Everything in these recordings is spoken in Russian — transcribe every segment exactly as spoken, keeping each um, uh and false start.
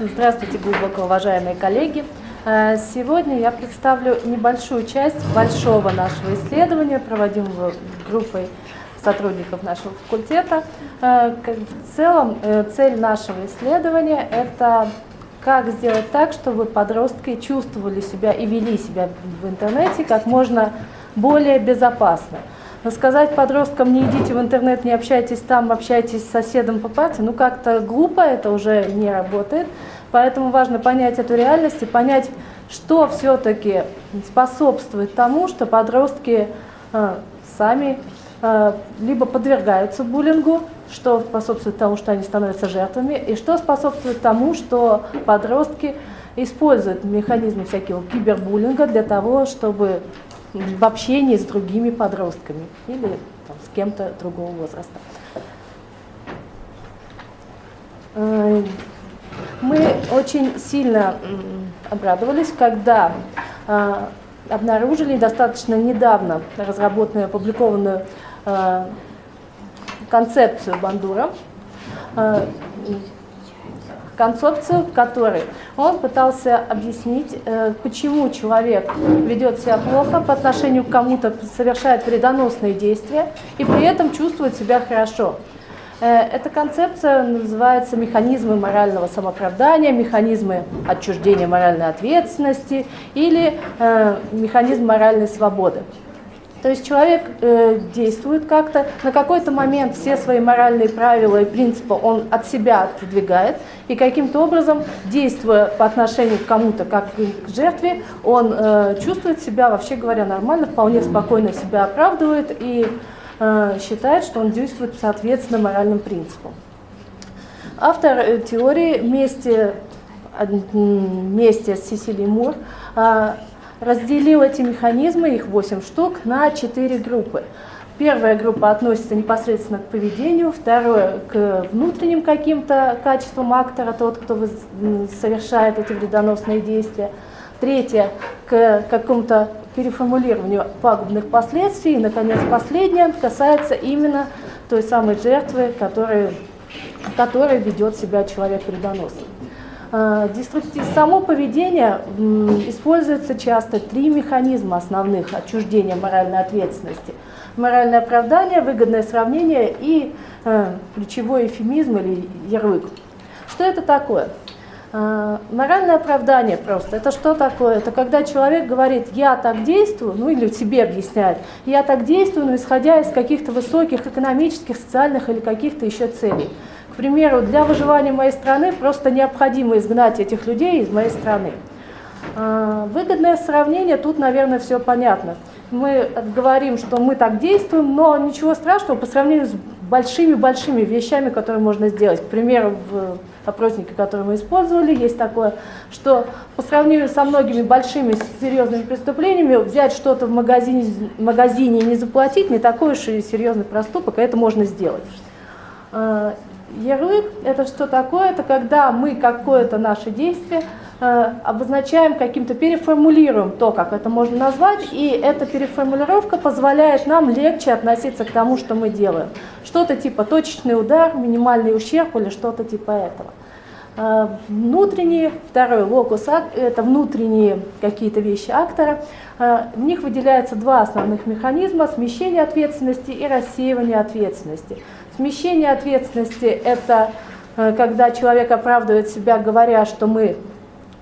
Здравствуйте, глубоко уважаемые коллеги. Сегодня я представлю небольшую часть большого нашего исследования, проводимого группой сотрудников нашего факультета. В целом, цель нашего исследования – это как сделать так, чтобы подростки чувствовали себя и вели себя в интернете как можно более безопасно. Но сказать подросткам «не идите в интернет, не общайтесь там, общайтесь с соседом по парте», ну как-то глупо, это уже не работает. Поэтому важно понять эту реальность и понять, что все-таки способствует тому, что подростки э, сами э, либо подвергаются буллингу, что способствует тому, что они становятся жертвами, и что способствует тому, что подростки используют механизмы всякого кибербуллинга для того, чтобы в общении с другими подростками или там, с кем-то другого возраста. Мы очень сильно обрадовались, когда обнаружили достаточно недавно разработанную, опубликованную концепцию Бандура, концепцию, в которой он пытался объяснить, почему человек ведет себя плохо по отношению к кому-то, совершает вредоносные действия и при этом чувствует себя хорошо. Эта концепция называется механизмы морального самооправдания, механизмы отчуждения моральной ответственности или механизм моральной свободы. То есть человек э, действует как-то, на какой-то момент все свои моральные правила и принципы он от себя отодвигает, и каким-то образом, действуя по отношению к кому-то как к жертве, он э, чувствует себя, вообще говоря, нормально, вполне спокойно себя оправдывает и э, считает, что он действует соответственно моральным принципам. Автор э, теории вместе, э, вместе с Сисили Мур э, разделил эти механизмы, их восемь штук, на четыре группы. Первая группа относится непосредственно к поведению, вторая — к внутренним каким-то качествам актора, тот, кто совершает эти вредоносные действия. Третья — к какому-то переформулированию пагубных последствий. И, наконец, последняя касается именно той самой жертвы, которой, которой ведет себя человек вредоносным. Само поведение используется часто три механизма основных отчуждения моральной ответственности. Моральное оправдание, выгодное сравнение и э, ключевой эвфемизм или ярлык. Что это такое? Э, моральное оправдание просто. Это что такое? Это когда человек говорит «я так действую», ну или тебе объясняет, «я так действую, но исходя из каких-то высоких экономических, социальных или каких-то еще целей». К примеру, для выживания моей страны просто необходимо изгнать этих людей из моей страны. Выгодное сравнение, тут, наверное, все понятно. Мы говорим, что мы так действуем, но ничего страшного по сравнению с большими-большими вещами, которые можно сделать. К примеру, в опроснике, который мы использовали, есть такое, что по сравнению со многими большими серьезными преступлениями взять что-то в магазине, магазине и не заплатить не такой уж и серьезный проступок, а это можно сделать. Ярлык – это что такое? Это когда мы какое-то наше действие э, обозначаем каким-то, переформулируем то, как это можно назвать, и эта переформулировка позволяет нам легче относиться к тому, что мы делаем. Что-то типа точечный удар, минимальный ущерб или что-то типа этого. Э, внутренние, второй локус – это внутренние какие-то вещи актора. Э, в них выделяются два основных механизма – смещение ответственности и рассеивание ответственности. Смещение ответственности – это когда человек оправдывает себя, говоря, что мы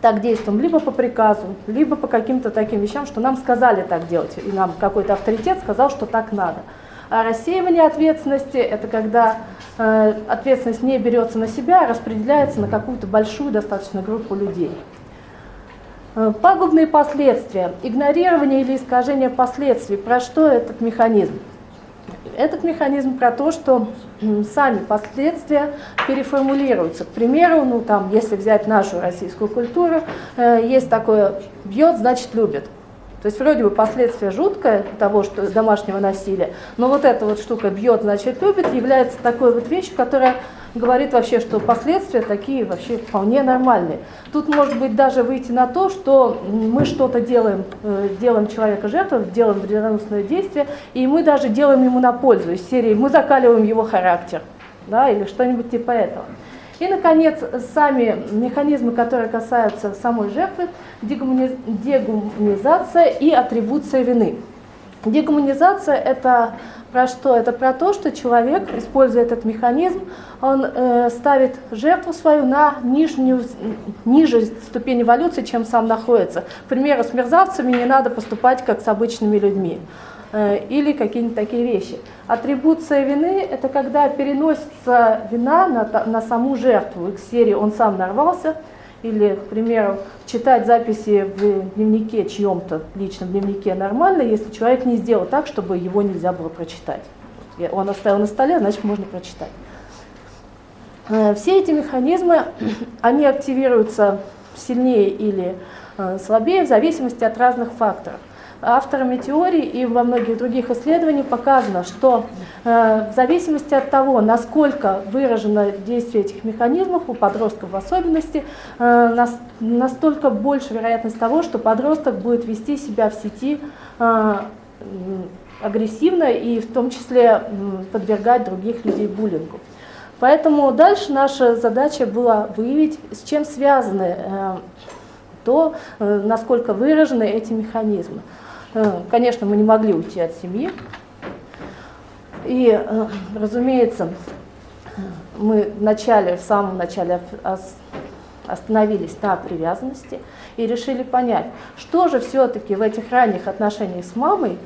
так действуем либо по приказу, либо по каким-то таким вещам, что нам сказали так делать, и нам какой-то авторитет сказал, что так надо. А рассеивание ответственности – это когда ответственность не берется на себя, а распределяется на какую-то большую достаточно группу людей. Пагубные последствия – игнорирование или искажение последствий. Про что этот механизм? Этот механизм про то, что сами последствия переформулируются. К примеру, ну, там, если взять нашу российскую культуру, э, есть такое «бьет, значит любит». То есть вроде бы последствия жуткое того, что домашнего насилия, но вот эта вот штука «бьет, значит любит» является такой вот вещью, которая говорит вообще, что последствия такие вообще вполне нормальные. Тут может быть даже выйти на то, что мы что-то делаем, делаем человека жертвой, делаем вредоносное действие, и мы даже делаем ему на пользу из серии «мы закаливаем его характер», да, или что-нибудь типа этого. И, наконец, сами механизмы, которые касаются самой жертвы, дегуманизация и атрибуция вины. Дегуманизация — это про что? Это про то, что человек, используя этот механизм, он э, ставит жертву свою на нижнюю, ниже ступень эволюции, чем сам находится. К примеру, с мерзавцами не надо поступать, как с обычными людьми. Э, или какие-нибудь такие вещи. Атрибуция вины — это когда переносится вина на, на саму жертву. К серии «он сам нарвался». Или, к примеру, читать записи в дневнике, чьем-то личном дневнике нормально, если человек не сделал так, чтобы его нельзя было прочитать. Он оставил на столе, значит, можно прочитать. Все эти механизмы, они активируются сильнее или слабее в зависимости от разных факторов. Авторами теории и во многих других исследованиях показано, что э, в зависимости от того, насколько выражено действие этих механизмов, у подростков в особенности, э, нас, настолько больше вероятность того, что подросток будет вести себя в сети э, агрессивно и в том числе э, подвергать других людей буллингу. Поэтому дальше наша задача была выявить, с чем связаны э, то, э, насколько выражены эти механизмы. Конечно, мы не могли уйти от семьи. И, разумеется, мы в, начале, в самом начале остановились на привязанности и решили понять, что же все-таки в этих ранних отношениях с мамой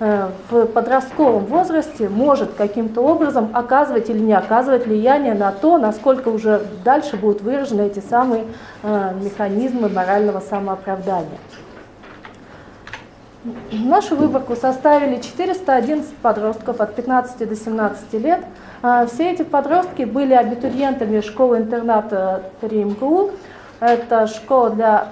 в подростковом возрасте может каким-то образом оказывать или не оказывать влияние на то, насколько уже дальше будут выражены эти самые механизмы морального самооправдания. Нашу выборку составили четыреста одиннадцать подростков от пятнадцати до семнадцати лет. Все эти подростки были абитуриентами школы-интерната три эм гэ у. Это школа для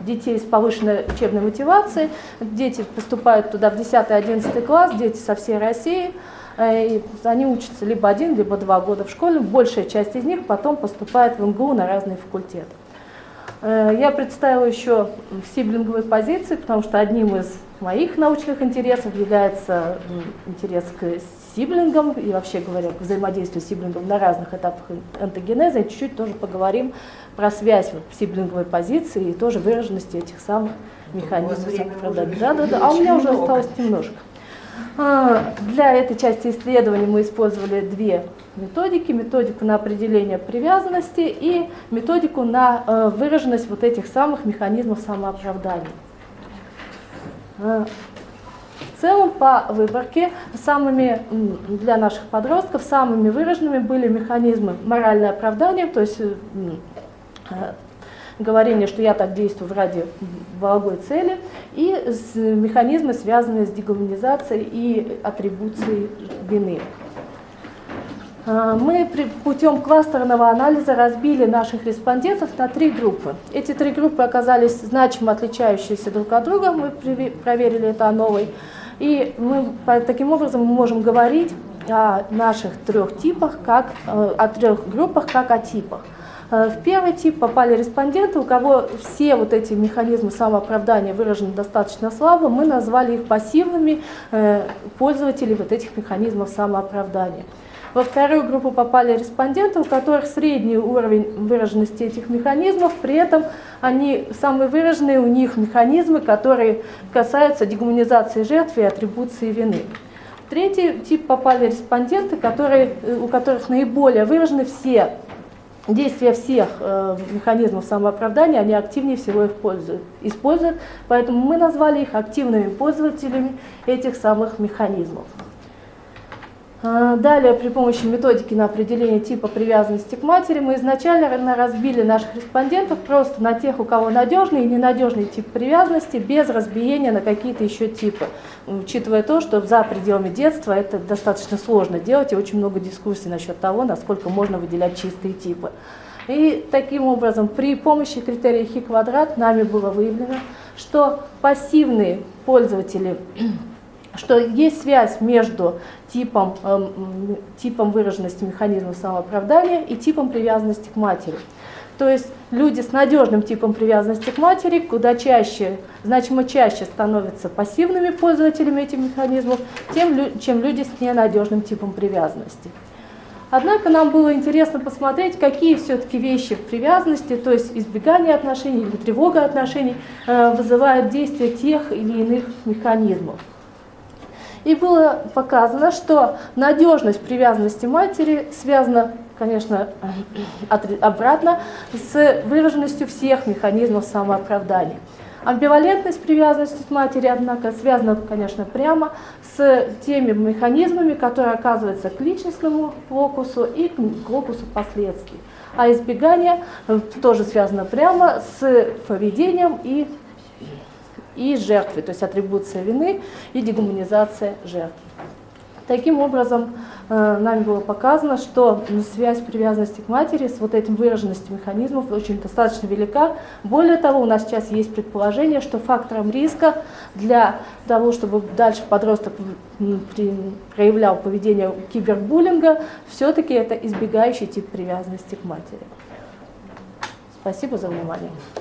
детей с повышенной учебной мотивацией. Дети поступают туда в десятый-одиннадцатый класс, дети со всей России. И они учатся либо один, либо два года в школе. Большая часть из них потом поступает в эм гэ у на разные факультеты. Я представила еще сиблинговые позиции, потому что одним из моих научных интересов является интерес к сиблингам и вообще говоря к взаимодействию сиблингов на разных этапах онтогенеза. И чуть-чуть тоже поговорим про связь вот, сиблинговой позиции и тоже выраженности этих самых механизмов. Да, да, да. А у меня уже осталось немножко. Для этой части исследования мы использовали две методики. Методику на определение привязанности и методику на выраженность вот этих самых механизмов самооправдания. В целом по выборке самыми, для наших подростков самыми выраженными были механизмы моральное оправдание, то есть говорение, что я так действую ради благой цели, и механизмы, связанные с дегуманизацией и атрибуцией вины. Мы путем кластерного анализа разбили наших респондентов на три группы. Эти три группы оказались значимо отличающиеся друг от друга, мы проверили это ановой, и мы таким образом можем говорить о наших трех типах, как, о трех группах как о типах. В первый тип попали респонденты, у кого все вот эти механизмы самооправдания выражены достаточно слабо, мы назвали их пассивными пользователей вот этих механизмов самооправдания. Во вторую группу попали респонденты, у которых средний уровень выраженности этих механизмов, при этом они самые выраженные у них механизмы, которые касаются дегуманизации жертв и атрибуции вины. В третий тип попали респонденты, которые, у которых наиболее выражены все действия всех э, механизмов самооправдания, они активнее всего их пользуют, используют, поэтому мы назвали их активными пользователями этих самых механизмов. Э, далее, при помощи методики на определение типа привязанности к матери, мы изначально разбили наших респондентов просто на тех, у кого надежный и ненадежный тип привязанности, без разбиения на какие-то еще типы, учитывая то, что за пределами детства это достаточно сложно делать, и очень много дискуссий насчет того, насколько можно выделять чистые типы. И таким образом, при помощи критерия хи квадрат нами было выявлено, что пассивные пользователи, что есть связь между типом, э, типом выраженности механизма самооправдания и типом привязанности к матери. То есть люди с надежным типом привязанности к матери куда чаще, значимо чаще становятся пассивными пользователями этих механизмов, тем, чем люди с ненадежным типом привязанности. Однако нам было интересно посмотреть, какие все-таки вещи в привязанности, то есть избегание отношений или тревога отношений, вызывают действие тех или иных механизмов. И было показано, что надежность привязанности матери связана, конечно, обратно с выраженностью всех механизмов самооправдания. Амбивалентность привязанности к матери, однако, связана, конечно, прямо с теми механизмами, которые оказываются к личностному фокусу и к фокусу последствий. А избегание тоже связано прямо с поведением и, и жертвой, то есть атрибуция вины и дегуманизация жертвы. Таким образом, нами было показано, что связь привязанности к матери с вот этим выраженностью механизмов очень достаточно велика. Более того, у нас сейчас есть предположение, что фактором риска для того, чтобы дальше подросток проявлял поведение кибербуллинга, все-таки это избегающий тип привязанности к матери. Спасибо за внимание.